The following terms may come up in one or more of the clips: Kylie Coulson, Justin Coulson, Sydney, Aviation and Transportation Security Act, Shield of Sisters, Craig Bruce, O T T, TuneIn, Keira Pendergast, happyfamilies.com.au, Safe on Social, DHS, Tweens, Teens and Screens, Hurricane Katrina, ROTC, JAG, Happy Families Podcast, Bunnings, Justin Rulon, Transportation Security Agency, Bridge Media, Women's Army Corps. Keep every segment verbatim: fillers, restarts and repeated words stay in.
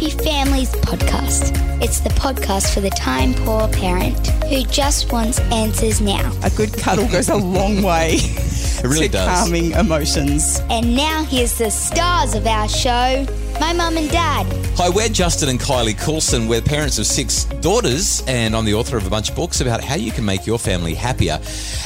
Happy Families Podcast. It's the podcast for the time-poor parent who just wants answers now. A good cuddle goes a long way it really to does. calming emotions. And now here's the stars of our show, my mum and dad. Hi, we're Justin and Kylie Coulson. We're parents of six daughters, and I'm the author of a bunch of books about how you can make your family happier.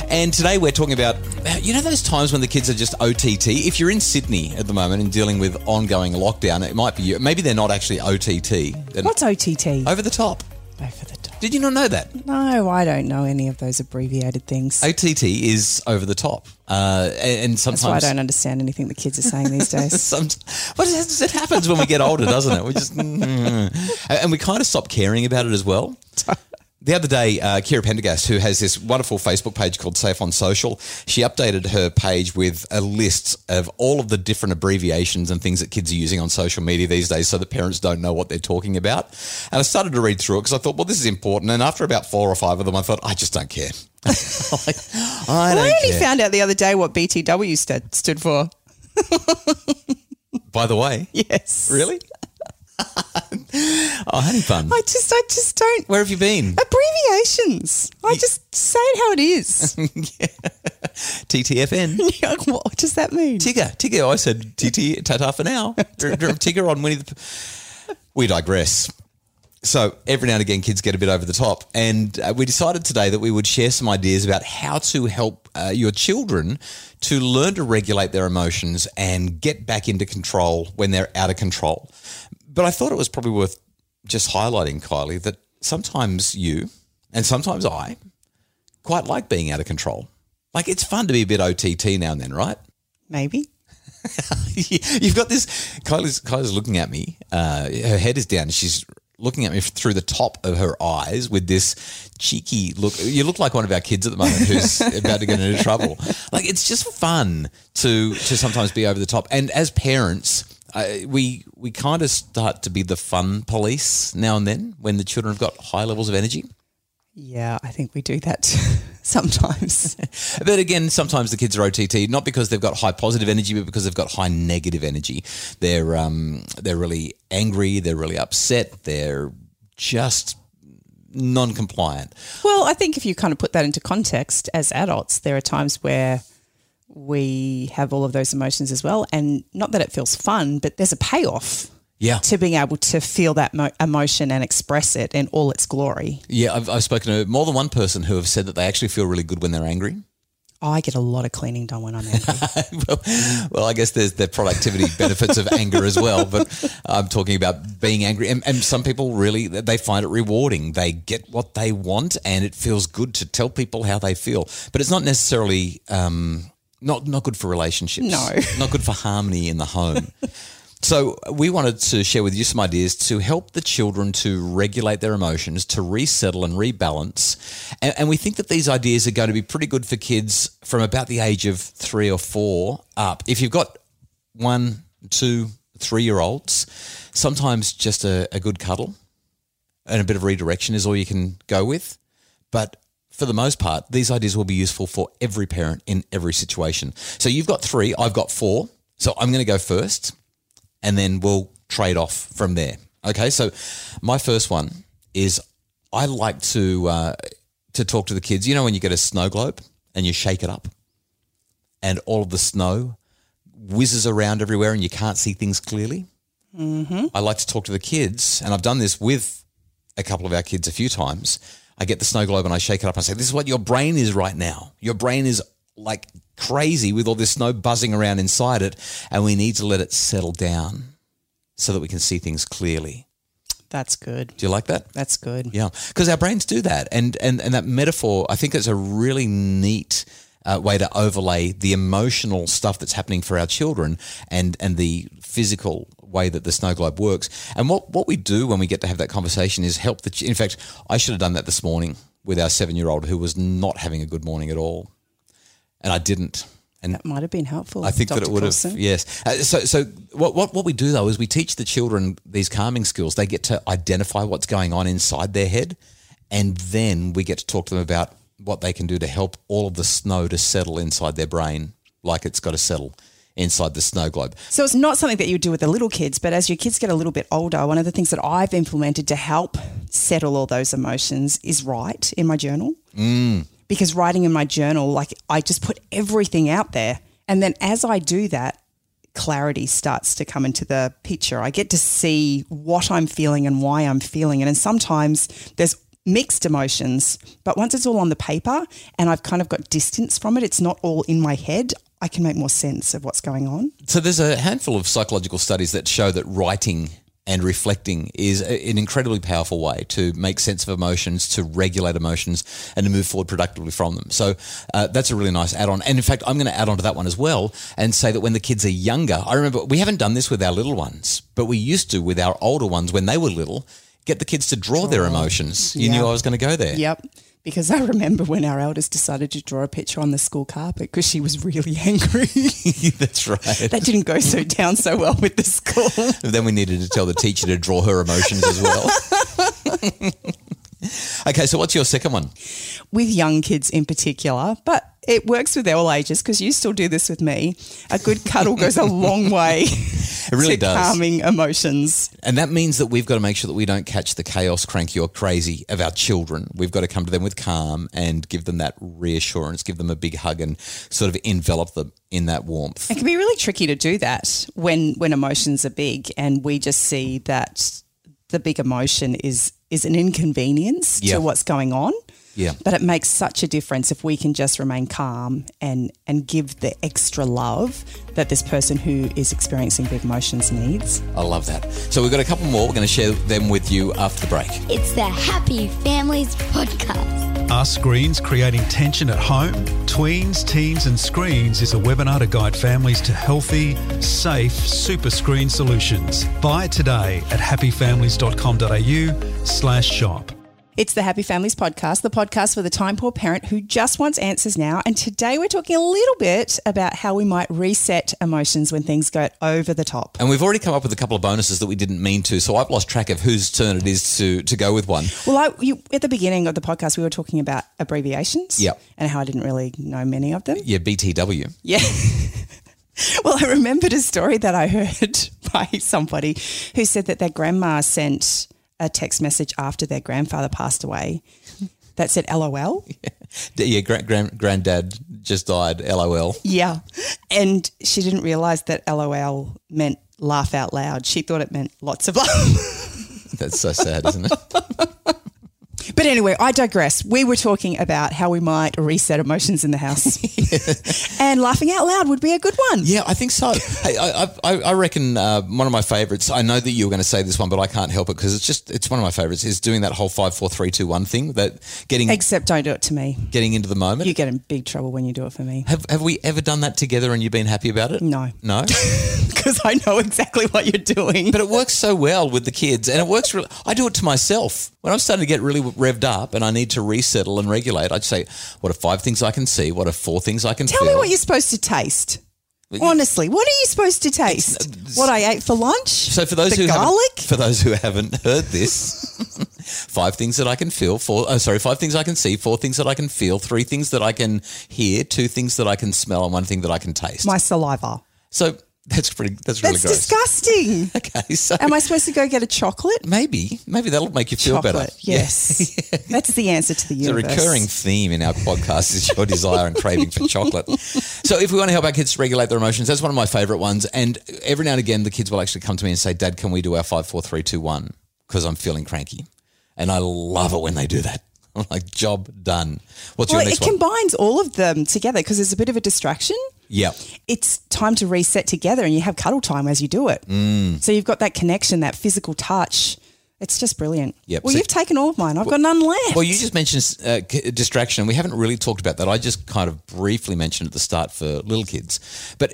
And today we're talking about, you know, those times when the kids are just O T T. If you're in Sydney at the moment and dealing with ongoing lockdown, it might be you. Maybe they're not actually O T T. What's O T T? Over the top. Over the top. Did you not know that? No, I don't know any of those abbreviated things. O T T is over the top. Uh, and sometimes that's why I don't understand anything the kids are saying these days. Sometimes, but it happens when we get older, doesn't it? We just mm, and we kind of stop caring about it as well. The other day, uh, Keira Pendergast, who has this wonderful Facebook page called Safe on Social, she updated her page with a list of all of the different abbreviations and things that kids are using on social media these days so the parents don't know what they're talking about. And I started to read through it because I thought, well, this is important. And after about four or five of them, I thought, I just don't care. like, I well, don't I only care. found out the other day what B T W st- stood for. By the way? Yes. Really? Oh, having fun. I just, I just don't. Where have you been? Abbreviations. I you... just say it how it is. Yeah. T T F N. Like, what does that mean? Tigger. Tigger. I said T T, ta-ta for now. Tigger on Winnie the Pooh. We digress. So every now and again kids get a bit over the top, and uh, we decided today that we would share some ideas about how to help uh, your children to learn to regulate their emotions and get back into control when they're out of control. But I thought it was probably worth just highlighting, Kylie, that sometimes you and sometimes I quite like being out of control. Like, it's fun to be a bit O T T now and then, right? Maybe. You've got this – Kylie's, Kylie's looking at me. Uh, her head is down. She's looking at me through the top of her eyes with this cheeky look. You look like one of our kids at the moment who's about to get into trouble. Like, it's just fun to to sometimes be over the top. And as parents – Uh, we we kind of start to be the fun police now and then when the children have got high levels of energy. Yeah, I think we do that sometimes. But again, sometimes the kids are O T T, not because they've got high positive energy, but because they've got high negative energy. They're um they're really angry, they're really upset, they're just non-compliant. Well, I think if you kind of put that into context as adults, there are times where we have all of those emotions as well, and not that it feels fun, but there's a payoff yeah. to being able to feel that mo- emotion and express it in all its glory. Yeah, I've, I've spoken to more than one person who have said that they actually feel really good when they're angry. Oh, I get a lot of cleaning done when I'm angry. well, well, I guess there's the productivity benefits of anger as well, but I'm talking about being angry. And, and some people really, they find it rewarding. They get what they want and it feels good to tell people how they feel. But it's not necessarily... Um, Not not good for relationships. No. Not good for harmony in the home. So we wanted to share with you some ideas to help the children to regulate their emotions, to resettle and rebalance. And, and we think that these ideas are going to be pretty good for kids from about the age of three or four up. If you've got one, two, three-year-olds, sometimes just a, a good cuddle and a bit of redirection is all you can go with. But for the most part, these ideas will be useful for every parent in every situation. So you've got three, I've got four. So I'm going to go first and then we'll trade off from there. Okay, so my first one is I like to uh, to talk to the kids. You know when you get a snow globe and you shake it up and all of the snow whizzes around everywhere and you can't see things clearly? Mm-hmm. I like to talk to the kids, and I've done this with a couple of our kids a few times. I get the snow globe and I shake it up and I say, this is what your brain is right now. Your brain is like crazy with all this snow buzzing around inside it, and we need to let it settle down so that we can see things clearly. That's good. Do you like that? That's good. Yeah, because our brains do that, and, and, and that metaphor, I think it's a really neat uh, way to overlay the emotional stuff that's happening for our children and, and the physical way that the snow globe works. And what, what we do when we get to have that conversation is help the ch- – in fact, I should have done that this morning with our seven-year-old who was not having a good morning at all, and I didn't. And that might have been helpful. I think Doctor that it would Coulson. have, yes. Uh, so so what, what, what we do though is we teach the children these calming skills. They get to identify what's going on inside their head, and then we get to talk to them about what they can do to help all of the snow to settle inside their brain like it's got to settle inside the snow globe. So it's not something that you do with the little kids, but as your kids get a little bit older, one of the things that I've implemented to help settle all those emotions is write in my journal. Mm. Because writing in my journal, like, I just put everything out there. And then as I do that, clarity starts to come into the picture. I get to see what I'm feeling and why I'm feeling it. And sometimes there's mixed emotions, but once it's all on the paper and I've kind of got distance from it, it's not all in my head, I can make more sense of what's going on. So there's a handful of psychological studies that show that writing and reflecting is an incredibly powerful way to make sense of emotions, to regulate emotions, and to move forward productively from them. So uh, that's a really nice add-on. And in fact, I'm going to add on to that one as well and say that when the kids are younger, I remember we haven't done this with our little ones, but we used to with our older ones when they were little, get the kids to draw, draw. their emotions. You yep. knew I was going to go there. Yep. Because I remember when our eldest decided to draw a picture on the school carpet because she was really angry. That's right. That didn't go so down so well with the school. But then we needed to tell the teacher to draw her emotions as well. Okay, so what's your second one? With young kids in particular, but it works with all ages because you still do this with me. A good cuddle goes a long way. It really does. Calming emotions. And that means that we've got to make sure that we don't catch the chaos, cranky or crazy of our children. We've got to come to them with calm and give them that reassurance, give them a big hug and sort of envelop them in that warmth. It can be really tricky to do that when, when emotions are big and we just see that the big emotion is, is an inconvenience yeah. to what's going on. Yeah. But it makes such a difference if we can just remain calm and, and give the extra love that this person who is experiencing big emotions needs. I love that. So we've got a couple more. We're going to share them with you after the break. It's the Happy Families Podcast. Are screens creating tension at home? Tweens, Teens and Screens is a webinar to guide families to healthy, safe, super screen solutions. Buy it today at happyfamilies.com.au slash shop. It's the Happy Families Podcast, the podcast for the time-poor parent who just wants answers now. And today we're talking a little bit about how we might reset emotions when things go over the top. And we've already come up with a couple of bonuses that we didn't mean to, so I've lost track of whose turn it is to, to go with one. Well, I, you, at the beginning of the podcast, we were talking about abbreviations yep. and how I didn't really know many of them. Yeah, B T W. Yeah. Well, I remembered a story that I heard by somebody who said that their grandma sent a text message after their grandfather passed away that said L O L. Yeah, yeah grand, grand, granddad just died, L O L. Yeah, and she didn't realise that L O L meant laugh out loud. She thought it meant lots of love. That's so sad, isn't it? But anyway, I digress. We were talking about how we might reset emotions in the house. Yeah. And laughing out loud would be a good one. Yeah, I think so. Hey, I, I, I reckon uh, one of my favourites, I know that you were going to say this one, but I can't help it because it's just, it's one of my favourites, is doing that whole five, four, three, two, one thing. That getting Except don't do it to me. Getting into the moment. You get in big trouble when you do it for me. Have, have we ever done that together and you've been happy about it? No. No? Because I know exactly what you're doing. But it works so well with the kids and it works really, I do it to myself. When I'm starting to get really revved up and I need to resettle and regulate, I'd say, what are five things I can see? What are four things I can feel? Tell me what you're supposed to taste. Honestly, what are you supposed to taste? It's, it's, what I ate for lunch? So for those who garlic? For those who haven't heard this, five things that I can feel, four, oh, sorry, five things I can see, four things that I can feel, three things that I can hear, two things that I can smell and one thing that I can taste. My saliva. So That's pretty. That's really that's gross. That's disgusting. Okay, so am I supposed to go get a chocolate? Maybe, maybe that'll make you feel chocolate, better. Yes, yeah. That's the answer to the universe. It's a recurring theme in our podcast: is your desire and craving for chocolate. So, if we want to help our kids regulate their emotions, that's one of my favourite ones. And every now and again, the kids will actually come to me and say, "Dad, can we do our five, four, three, two, one?" Because I'm feeling cranky, and I love it when they do that. I'm like, job done. What's well, your next one? Well, it combines all of them together because there's a bit of a distraction. Yeah. It's time to reset together and you have cuddle time as you do it. Mm. So you've got that connection, that physical touch. It's just brilliant. Yep. Well, so, you've taken all of mine. I've well, got none left. Well, you just mentioned uh, distraction. We haven't really talked about that. I just kind of briefly mentioned at the start for little kids. But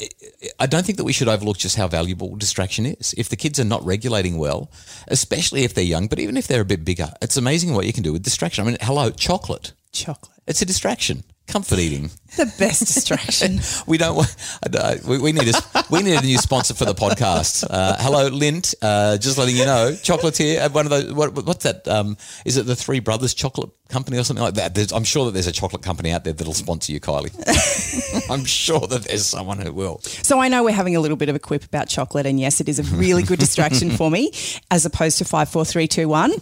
I don't think that we should overlook just how valuable distraction is. If the kids are not regulating well, especially if they're young, but even if they're a bit bigger, it's amazing what you can do with distraction. I mean, hello, chocolate. Chocolate. It's a distraction. Comfort eating. The best distraction. we don't want, uh, we, we need a, we need a new sponsor for the podcast. Uh, hello, Lint. Uh, just letting you know, chocolatier. One of those. What, what's that? Um, is it the Three Brothers Chocolate Company or something like that? There's, I'm sure that there's a chocolate company out there that'll sponsor you, Kylie. I'm sure that there's someone who will. So I know we're having a little bit of a quip about chocolate, and yes, it is a really good distraction for me, as opposed to five, four, three, two, one.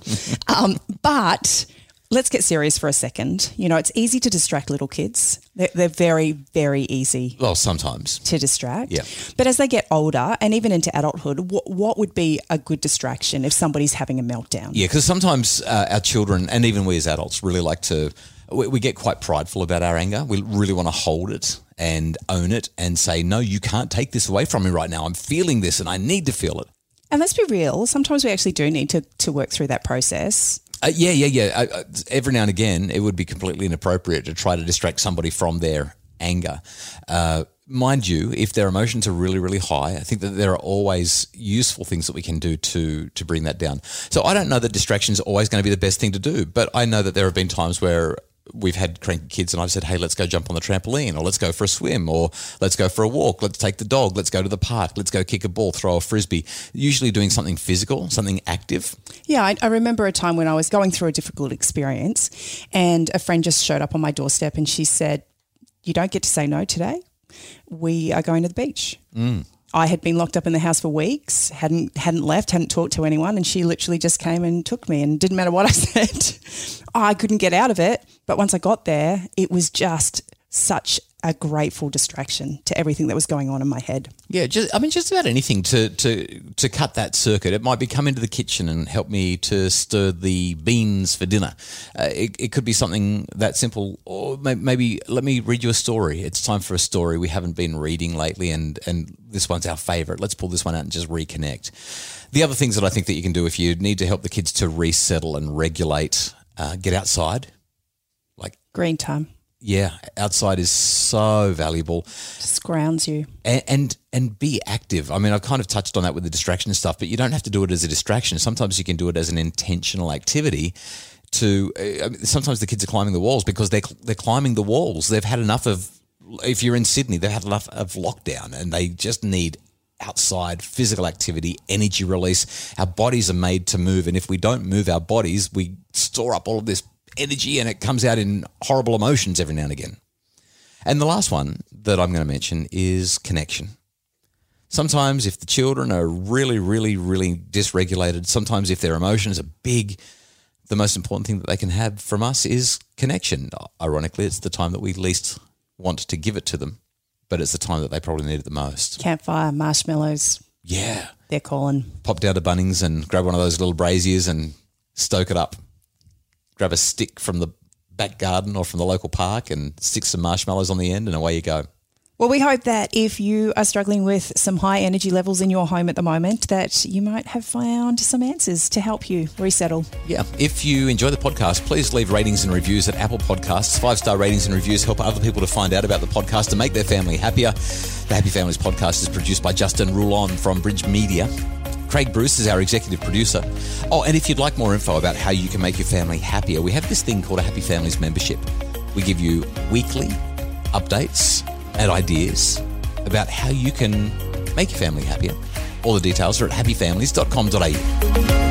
Um, but. Let's get serious for a second. You know, it's easy to distract little kids. They're, they're very, very easy. Well, sometimes. To distract. Yeah. But as they get older and even into adulthood, what, what would be a good distraction if somebody's having a meltdown? Yeah, because sometimes uh, our children and even we as adults really like to we, – we get quite prideful about our anger. We really want to hold it and own it and say, no, you can't take this away from me right now. I'm feeling this and I need to feel it. And let's be real. Sometimes we actually do need to, to work through that process. Uh, yeah, yeah, yeah. Uh, every now and again, it would be completely inappropriate to try to distract somebody from their anger. Uh, mind you, if their emotions are really, really high, I think that there are always useful things that we can do to to bring that down. So I don't know that distraction is always going to be the best thing to do, but I know that there have been times where we've had cranky kids and I've said, hey, let's go jump on the trampoline, or let's go for a swim, or let's go for a walk, let's take the dog, let's go to the park, let's go kick a ball, throw a frisbee, usually doing something physical, something active. Yeah, I, I remember a time when I was going through a difficult experience and a friend just showed up on my doorstep and she said, you don't get to say no today. We are going to the beach. Mm. I had been locked up in the house for weeks, hadn't hadn't left, hadn't talked to anyone, and she literally just came and took me, and didn't matter what I said. I couldn't get out of it. But once I got there, it was just such a grateful distraction to everything that was going on in my head. Yeah, just I mean, just about anything to to to cut that circuit. It might be come into the kitchen and help me to stir the beans for dinner. Uh, it, it could be something that simple, or maybe, maybe let me read you a story. It's time for a story we haven't been reading lately, and and this one's our favourite. Let's pull this one out and just reconnect. The other things that I think that you can do if you need to help the kids to resettle and regulate, uh, get outside, like green time. Yeah, outside is so valuable. Just grounds you. And, and and be active. I mean, I've kind of touched on that with the distraction stuff, but you don't have to do it as a distraction. Sometimes you can do it as an intentional activity to uh, – sometimes the kids are climbing the walls because they're, they're climbing the walls. They've had enough of – if you're in Sydney, they've had enough of lockdown and they just need outside physical activity, energy release. Our bodies are made to move, and if we don't move our bodies, we store up all of this energy and it comes out in horrible emotions every now and again. And the last one that I'm going to mention is connection. Sometimes if the children are really, really, really dysregulated, sometimes if their emotions are big, the most important thing that they can have from us is connection. Ironically, it's the time that we least want to give it to them, but it's the time that they probably need it the most. Campfire, marshmallows. Yeah. They're calling. Pop down to Bunnings and grab one of those little braziers and stoke it up. Grab a stick from the back garden or from the local park and stick some marshmallows on the end and away you go. Well, we hope that if you are struggling with some high energy levels in your home at the moment, that you might have found some answers to help you resettle. Yeah. If you enjoy the podcast, please leave ratings and reviews at Apple Podcasts. Five-star ratings and reviews help other people to find out about the podcast and make their family happier. The Happy Families Podcast is produced by Justin Rulon from Bridge Media. Craig Bruce is our executive producer. Oh, and if you'd like more info about how you can make your family happier, we have this thing called a Happy Families membership. We give you weekly updates and ideas about how you can make your family happier. All the details are at happy families dot com dot a u.